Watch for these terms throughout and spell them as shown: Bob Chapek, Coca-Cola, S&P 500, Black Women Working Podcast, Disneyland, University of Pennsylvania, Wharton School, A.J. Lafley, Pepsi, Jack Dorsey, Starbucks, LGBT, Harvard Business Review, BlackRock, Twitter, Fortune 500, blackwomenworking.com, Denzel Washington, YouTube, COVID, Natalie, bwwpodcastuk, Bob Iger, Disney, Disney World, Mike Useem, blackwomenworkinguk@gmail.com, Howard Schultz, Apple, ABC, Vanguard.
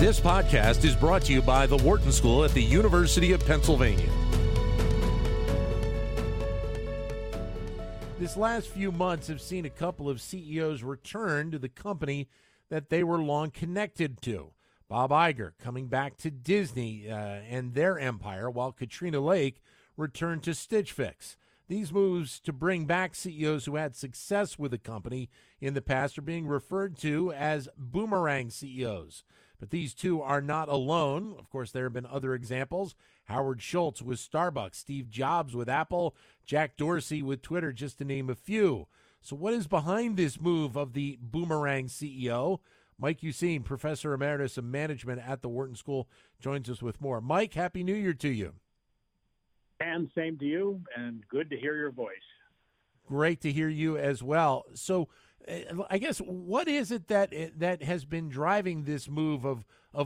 This podcast is brought to you by the Wharton School at the University of Pennsylvania. This last few months have seen a couple of CEOs return to the company that they were long connected to. Bob Iger coming back to Disney and their empire, while Katrina Lake returned to Stitch Fix. These moves to bring back CEOs who had success with the company in the past are being referred to as boomerang CEOs. But these two are not alone. Of course, there have been other examples. Howard Schultz with Starbucks, Steve Jobs with Apple, Jack Dorsey with Twitter, just to name a few. So what is behind this move of the boomerang CEO? Mike Useem, Professor Emeritus of Management at the Wharton School, joins us with more. Mike, Happy New Year to you. And same to you, and good to hear your voice. Great to hear you as well. So I guess what is it that has been driving this move of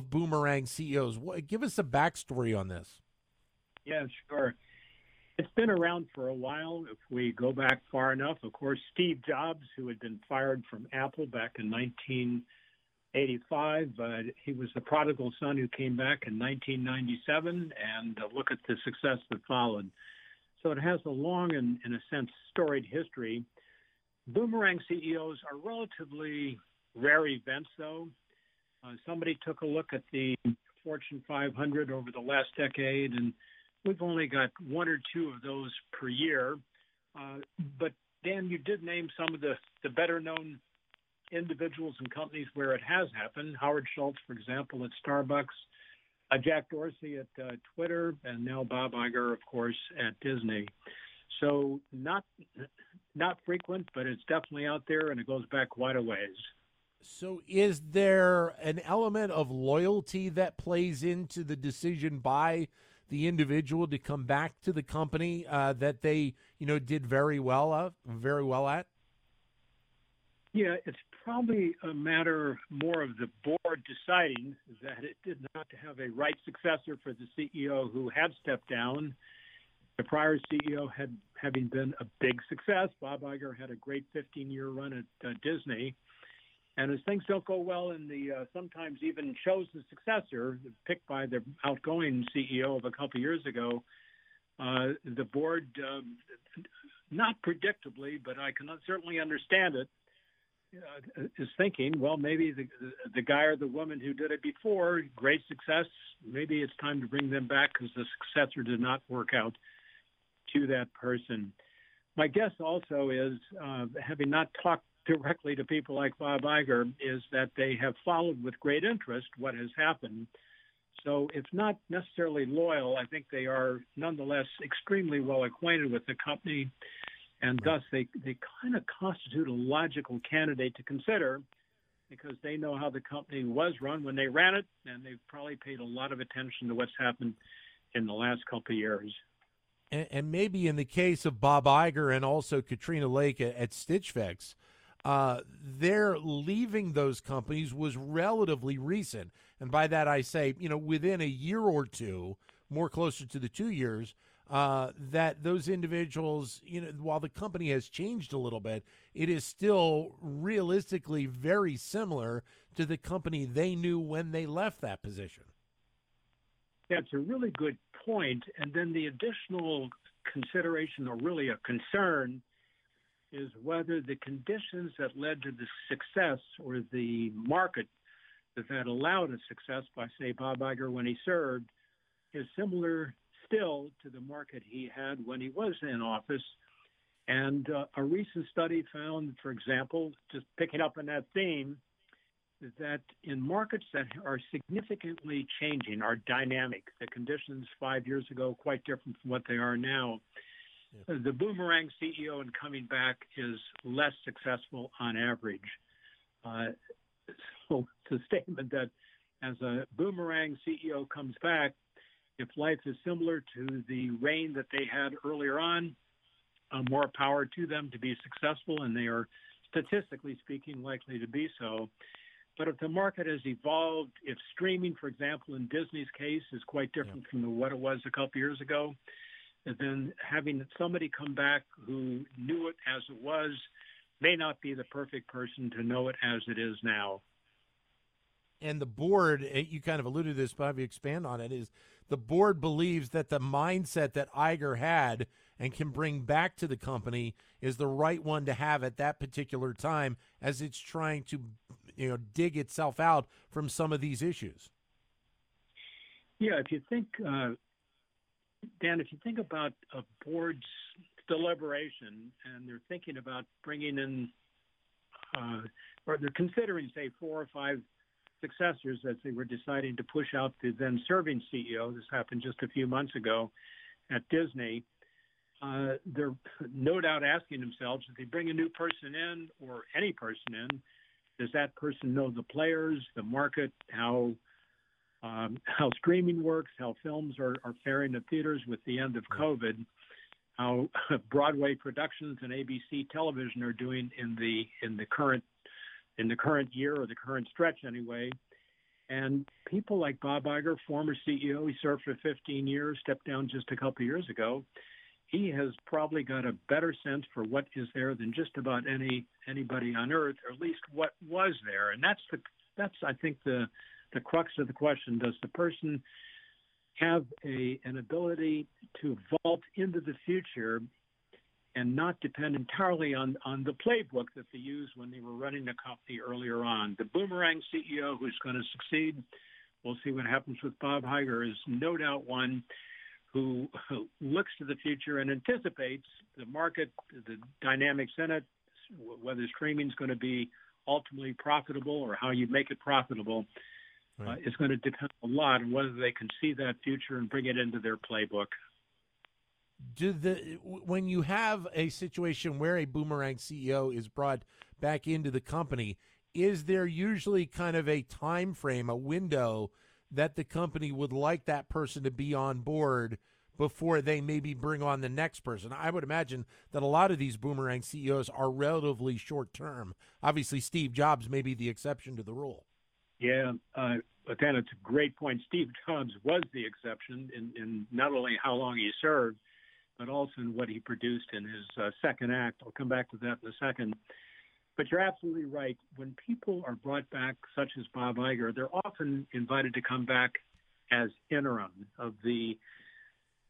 boomerang CEOs? Give us a backstory on this. Yeah, sure. It's been around for a while. If we go back far enough, of course, Steve Jobs, who had been fired from Apple back in 1985, he was the prodigal son who came back in 1997, and look at the success that followed. So it has a long and, in a sense, storied history. Boomerang CEOs are relatively rare events, though. Somebody took a look at the Fortune 500 over the last decade, and we've only got one or two of those per year. But, Dan, you did name some of the better-known individuals and companies where it has happened. Howard Schultz, for example, at Starbucks, Jack Dorsey at Twitter, and now Bob Iger, of course, at Disney. So not frequent, but it's definitely out there, and it goes back quite a ways. So is there an element of loyalty that plays into the decision by the individual to come back to the company that they, did very well at? Yeah, it's probably a matter more of the board deciding that it did not have a right successor for the CEO who had stepped down. The prior CEO having been a big success. Bob Iger had a great 15-year run at Disney. And as things don't go well, and sometimes even chose the successor picked by the outgoing CEO of a couple years ago, the board, not predictably, but I can certainly understand it, is thinking, well, maybe the guy or the woman who did it before, great success, maybe it's time to bring them back because the successor did not work out to that person. My guess also is, having not talked directly to people like Bob Iger, is that they have followed with great interest what has happened. So if not necessarily loyal, I think they are nonetheless extremely well acquainted with the company, and thus they kind of constitute a logical candidate to consider because they know how the company was run when they ran it, and they've probably paid a lot of attention to what's happened in the last couple of years. And maybe in the case of Bob Iger and also Katrina Lake at Stitch Fix, their leaving those companies was relatively recent. And by that I say, within a year or two, more closer to the 2 years, that those individuals, while the company has changed a little bit, it is still realistically very similar to the company they knew when they left that position. That's a really good point. And then the additional consideration, or really a concern, is whether the conditions that led to the success or the market that allowed a success by, say, Bob Iger when he served is similar still to the market he had when he was in office. And a recent study found, for example, just picking up on that theme, that in markets that are significantly changing, are dynamic, the conditions 5 years ago quite different from what they are now, yeah, the boomerang CEO in coming back is less successful on average. So it's a statement that as a boomerang CEO comes back, if life is similar to the reign that they had earlier on, more power to them to be successful, and they are, statistically speaking, likely to be so. But if the market has evolved, if streaming, for example, in Disney's case, is quite different yeah. from what it was a couple years ago, then having somebody come back who knew it as it was may not be the perfect person to know it as it is now. and the board, you kind of alluded to this, but I'll expand on it, is the board believes that the mindset that Iger had and can bring back to the company is the right one to have at that particular time as it's trying to, you know, dig itself out from some of these issues. Yeah, if you think, Dan, if you think about a board's deliberation and they're thinking about bringing in or they're considering, say, 4 or 5 successors as they were deciding to push out the then-serving CEO. This happened just a few months ago at Disney. They're no doubt asking themselves, if they bring a new person in or any person in, does that person know the players, the market, how streaming works, how films are faring at theaters with the end of COVID, how Broadway productions and ABC television are doing in the current year or the current stretch anyway. And people like Bob Iger, former CEO, he served for 15 years, stepped down just a couple of years ago. He has probably got a better sense for what is there than just about anybody on earth, or at least what was there. And that's I think the crux of the question. Does the person have an ability to vault into the future and not depend entirely on the playbook that they used when they were running the company earlier on? The boomerang CEO who's going to succeed, we'll see what happens with Bob Iger, is no doubt one who looks to the future and anticipates the market, the dynamics in it, whether streaming is going to be ultimately profitable or how you make it profitable. Right. It's going to depend a lot on whether they can see that future and bring it into their playbook. When you have a situation where a boomerang CEO is brought back into the company, is there usually kind of a time frame, a window that the company would like that person to be on board before they maybe bring on the next person? I would imagine that a lot of these boomerang CEOs are relatively short-term. Obviously, Steve Jobs may be the exception to the rule. Yeah, Dan, it's a great point. Steve Jobs was the exception in not only how long he served, but also in what he produced in his second act. I'll come back to that in a second. But you're absolutely right. When people are brought back, such as Bob Iger, they're often invited to come back as interim. Of the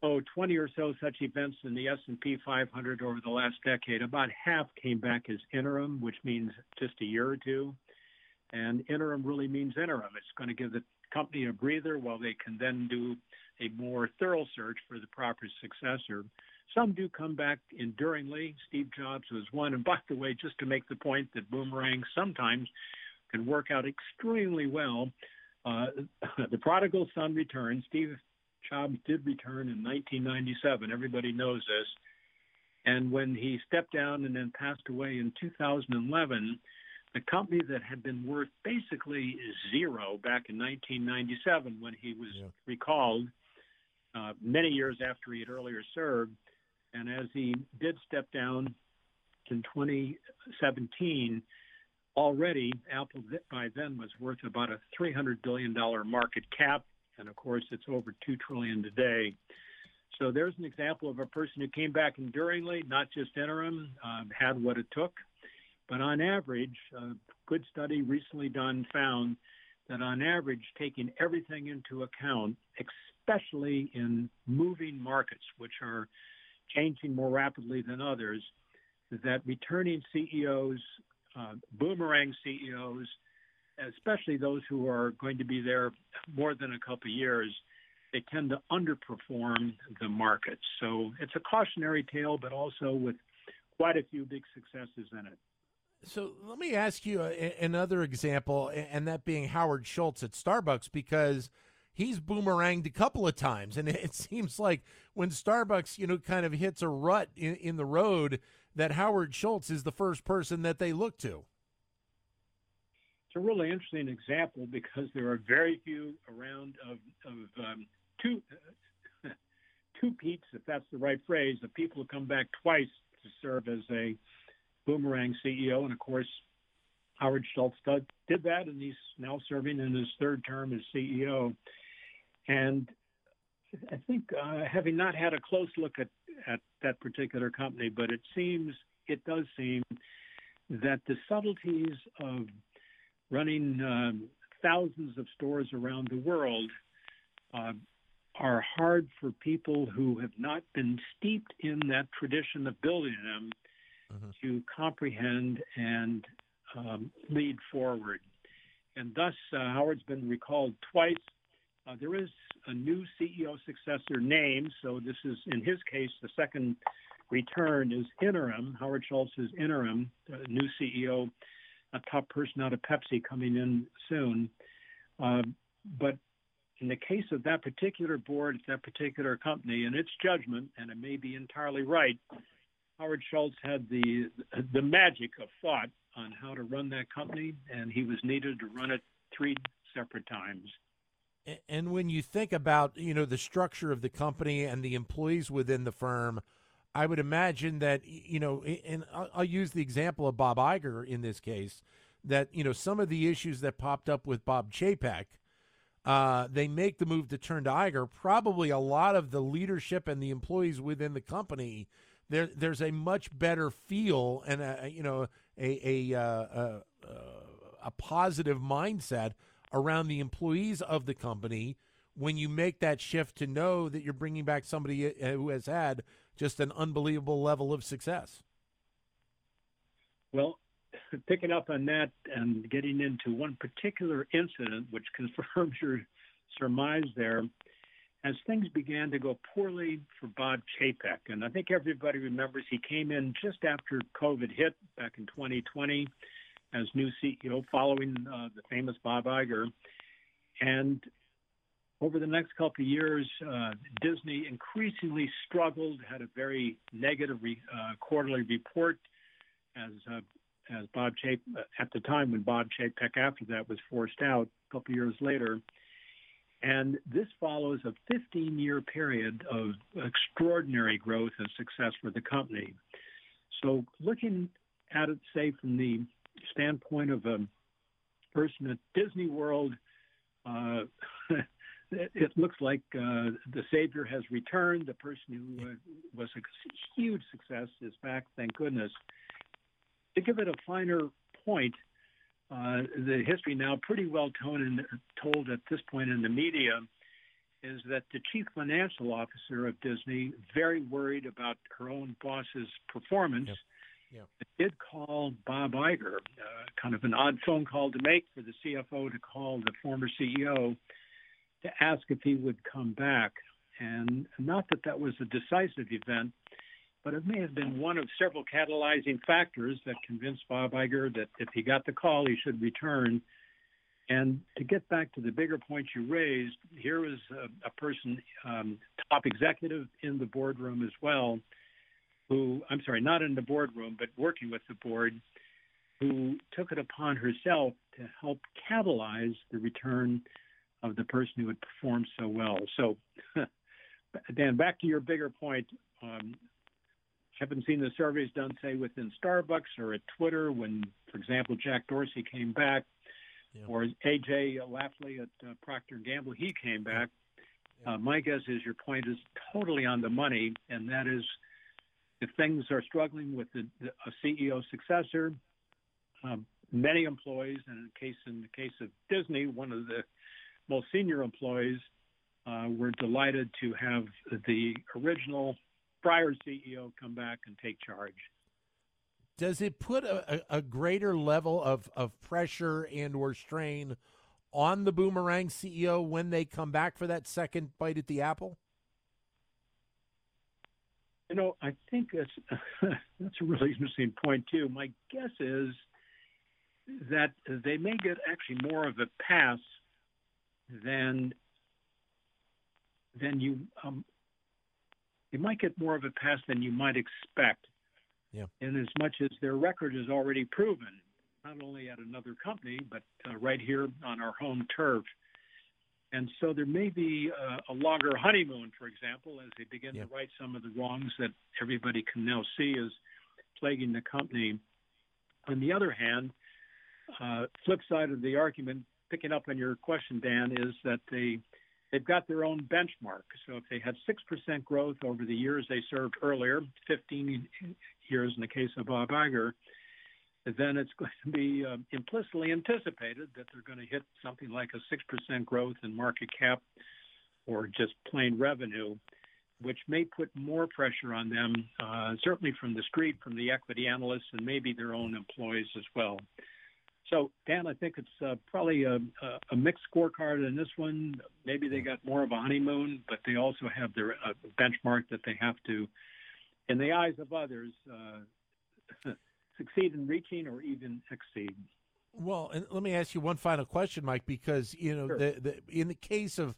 20 or so such events in the S&P 500 over the last decade, about half came back as interim, which means just a year or two. And interim really means interim. It's going to give the company a breather while they can then do a more thorough search for the proper successor. Some do come back enduringly. Steve Jobs was one. And by the way, just to make the point that boomerangs sometimes can work out extremely well, the prodigal son returned. Steve Jobs did return in 1997. Everybody knows this. And when he stepped down and then passed away in 2011, the company that had been worth basically zero back in 1997 when he was recalled, many years after he had earlier served. And as he did step down in 2017, already Apple by then was worth about a $300 billion market cap. And, of course, it's over $2 trillion today. So there's an example of a person who came back enduringly, not just interim, had what it took. But on average, a good study recently done found that on average, taking everything into account, especially in moving markets, which are changing more rapidly than others, that returning CEOs, boomerang CEOs, especially those who are going to be there more than a couple of years, they tend to underperform the market. So it's a cautionary tale, but also with quite a few big successes in it. So let me ask you another example, and that being Howard Schultz at Starbucks, because he's boomeranged a couple of times. And it seems like when Starbucks, kind of hits a rut in the road, that Howard Schultz is the first person that they look to. It's a really interesting example because there are very few around of two peats, if that's the right phrase, of people who come back twice to serve as a boomerang CEO, and of course, Howard Schultz did that, and he's now serving in his third term as CEO. And I think, having not had a close look at that particular company, but it does seem that the subtleties of running thousands of stores around the world are hard for people who have not been steeped in that tradition of building them to comprehend and lead forward. And thus, Howard's been recalled twice. There is a new CEO successor named, so this is, in his case, the second return is interim. Howard Schultz is interim, new CEO, a top person out of Pepsi coming in soon. But in the case of that particular board, that particular company, and its judgment, and it may be entirely right, Howard Schultz had the magic of thought on how to run that company, and he was needed to run it three separate times. And when you think about, you know, the structure of the company and the employees within the firm, I would imagine that, you know, and I'll use the example of Bob Iger in this case, that, you know, some of the issues that popped up with Bob Chapek, they make the move to turn to Iger. Probably a lot of the leadership and the employees within the company, there's a much better feel and, a positive mindset around the employees of the company when you make that shift to know that you're bringing back somebody who has had just an unbelievable level of success. Well, picking up on that and getting into one particular incident, which confirms your surmise there, as things began to go poorly for Bob Chapek, and I think everybody remembers he came in just after COVID hit back in 2020 as new CEO following the famous Bob Iger. And over the next couple of years, Disney increasingly struggled, had a very negative quarterly report as Bob Chapek, at the time when Bob Chapek after that was forced out a couple of years later. And this follows a 15-year period of extraordinary growth and success for the company. So looking at it, say, from the standpoint of a person at Disney World, it looks like the savior has returned. The person who was a huge success is back, thank goodness. To give it a finer point, the history now pretty well told at this point in the media is that the chief financial officer of Disney, very worried about her own boss's performance, did call Bob Iger, kind of an odd phone call to make for the CFO to call the former CEO to ask if he would come back. And not that that was a decisive event, but it may have been one of several catalyzing factors that convinced Bob Iger that if he got the call, he should return. And to get back to the bigger point you raised, here is a person, top executive in the boardroom as well, who, I'm sorry, not in the boardroom, but working with the board, who took it upon herself to help catalyze the return of the person who had performed so well. So, Dan, back to your bigger point, haven't seen the surveys done, say, within Starbucks or at Twitter when, for example, Jack Dorsey came back, or A.J. Lafley at Procter & Gamble, he came back. My guess is your point is totally on the money, and that is if things are struggling with a CEO successor, many employees, and in the case of Disney, one of the most senior employees, were delighted to have the original prior CEO come back and take charge. Does it put a greater level of pressure and or strain on the boomerang CEO when they come back for that second bite at the apple? You know, I think that's a really interesting point, too. My guess is that they may get actually more of a pass than you you might get more of a pass than you might expect. Yeah. In as much as their record is already proven, not only at another company, but right here on our home turf. And so there may be a longer honeymoon, for example, as they begin to right some of the wrongs that everybody can now see is plaguing the company. On the other hand, flip side of the argument, picking up on your question, Dan, is that they've got their own benchmark. So if they had 6% growth over the years they served earlier, 15 years in the case of Bob Iger, then it's going to be implicitly anticipated that they're going to hit something like a 6% growth in market cap or just plain revenue, which may put more pressure on them, certainly from the street, from the equity analysts, and maybe their own employees as well. So, Dan, I think it's probably a mixed scorecard in this one. Maybe they got more of a honeymoon, but they also have their benchmark that they have to, in the eyes of others, succeed in reaching or even exceed. Well, and let me ask you one final question, Mike, because, you know, sure. In the case of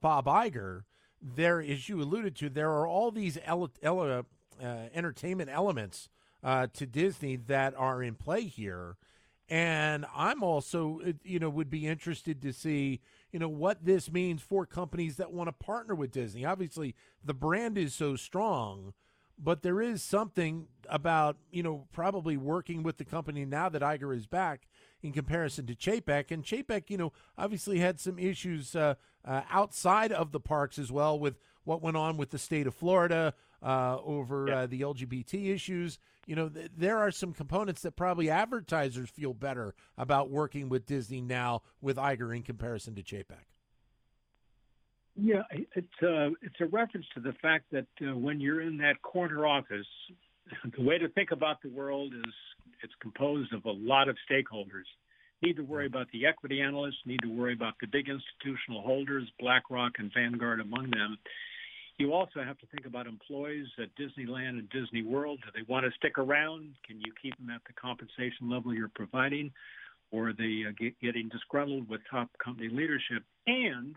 Bob Iger, there, as you alluded to, there are all these entertainment elements to Disney that are in play here. And I'm also, you know, would be interested to see, you know, what this means for companies that want to partner with Disney. Obviously, the brand is so strong, but there is something about, you know, probably working with the company now that Iger is back in comparison to Chapek. And Chapek, you know, obviously had some issues outside of the parks as well with what went on with the state of Florida over the LGBT issues. You know, there are some components that probably advertisers feel better about working with Disney now with Iger in comparison to Chapek. Yeah, it's a reference to the fact that when you're in that corner office, the way to think about the world is it's composed of a lot of stakeholders. Need to worry about the equity analysts, need to worry about the big institutional holders, BlackRock and Vanguard among them. You also have to think about employees at Disneyland and Disney World. Do they want to stick around? Can you keep them at the compensation level you're providing? Or are they getting disgruntled with top company leadership? And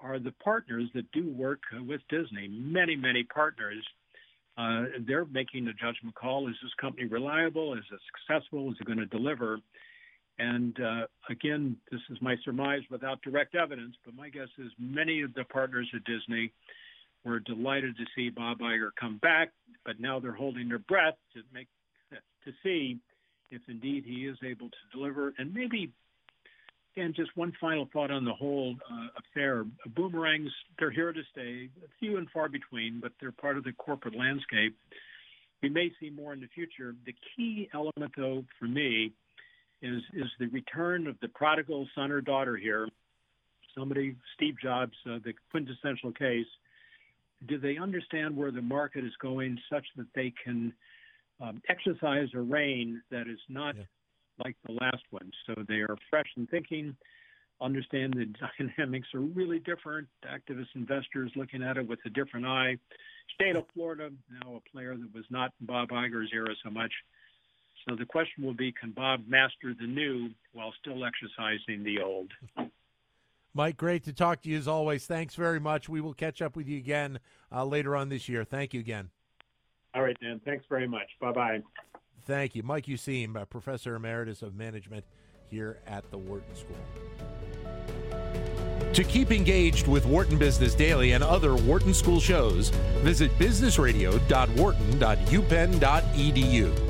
are the partners that do work with Disney, many, many partners, they're making a judgment call. Is this company reliable? Is it successful? Is it going to deliver? And again, this is my surmise without direct evidence, but my guess is many of the partners at Disney were delighted to see Bob Iger come back, but now they're holding their breath to see if indeed he is able to deliver. And maybe, Dan, just one final thought on the whole affair. Boomerangs, they're here to stay, few and far between, but they're part of the corporate landscape. We may see more in the future. The key element, though, for me, is the return of the prodigal son or daughter here. Somebody, Steve Jobs, the quintessential case. Do they understand where the market is going such that they can exercise a reign that is not like the last one? So they are fresh in thinking, understand the dynamics are really different. Activist investors looking at it with a different eye. State of Florida, now a player that was not Bob Iger's era so much. So the question will be, can Bob master the new while still exercising the old? Mike, great to talk to you as always. Thanks very much. We will catch up with you again later on this year. Thank you again. All right, Dan. Thanks very much. Bye-bye. Thank you. Mike Useem, Professor Emeritus of Management here at the Wharton School. To keep engaged with Wharton Business Daily and other Wharton School shows, visit businessradio.wharton.upenn.edu.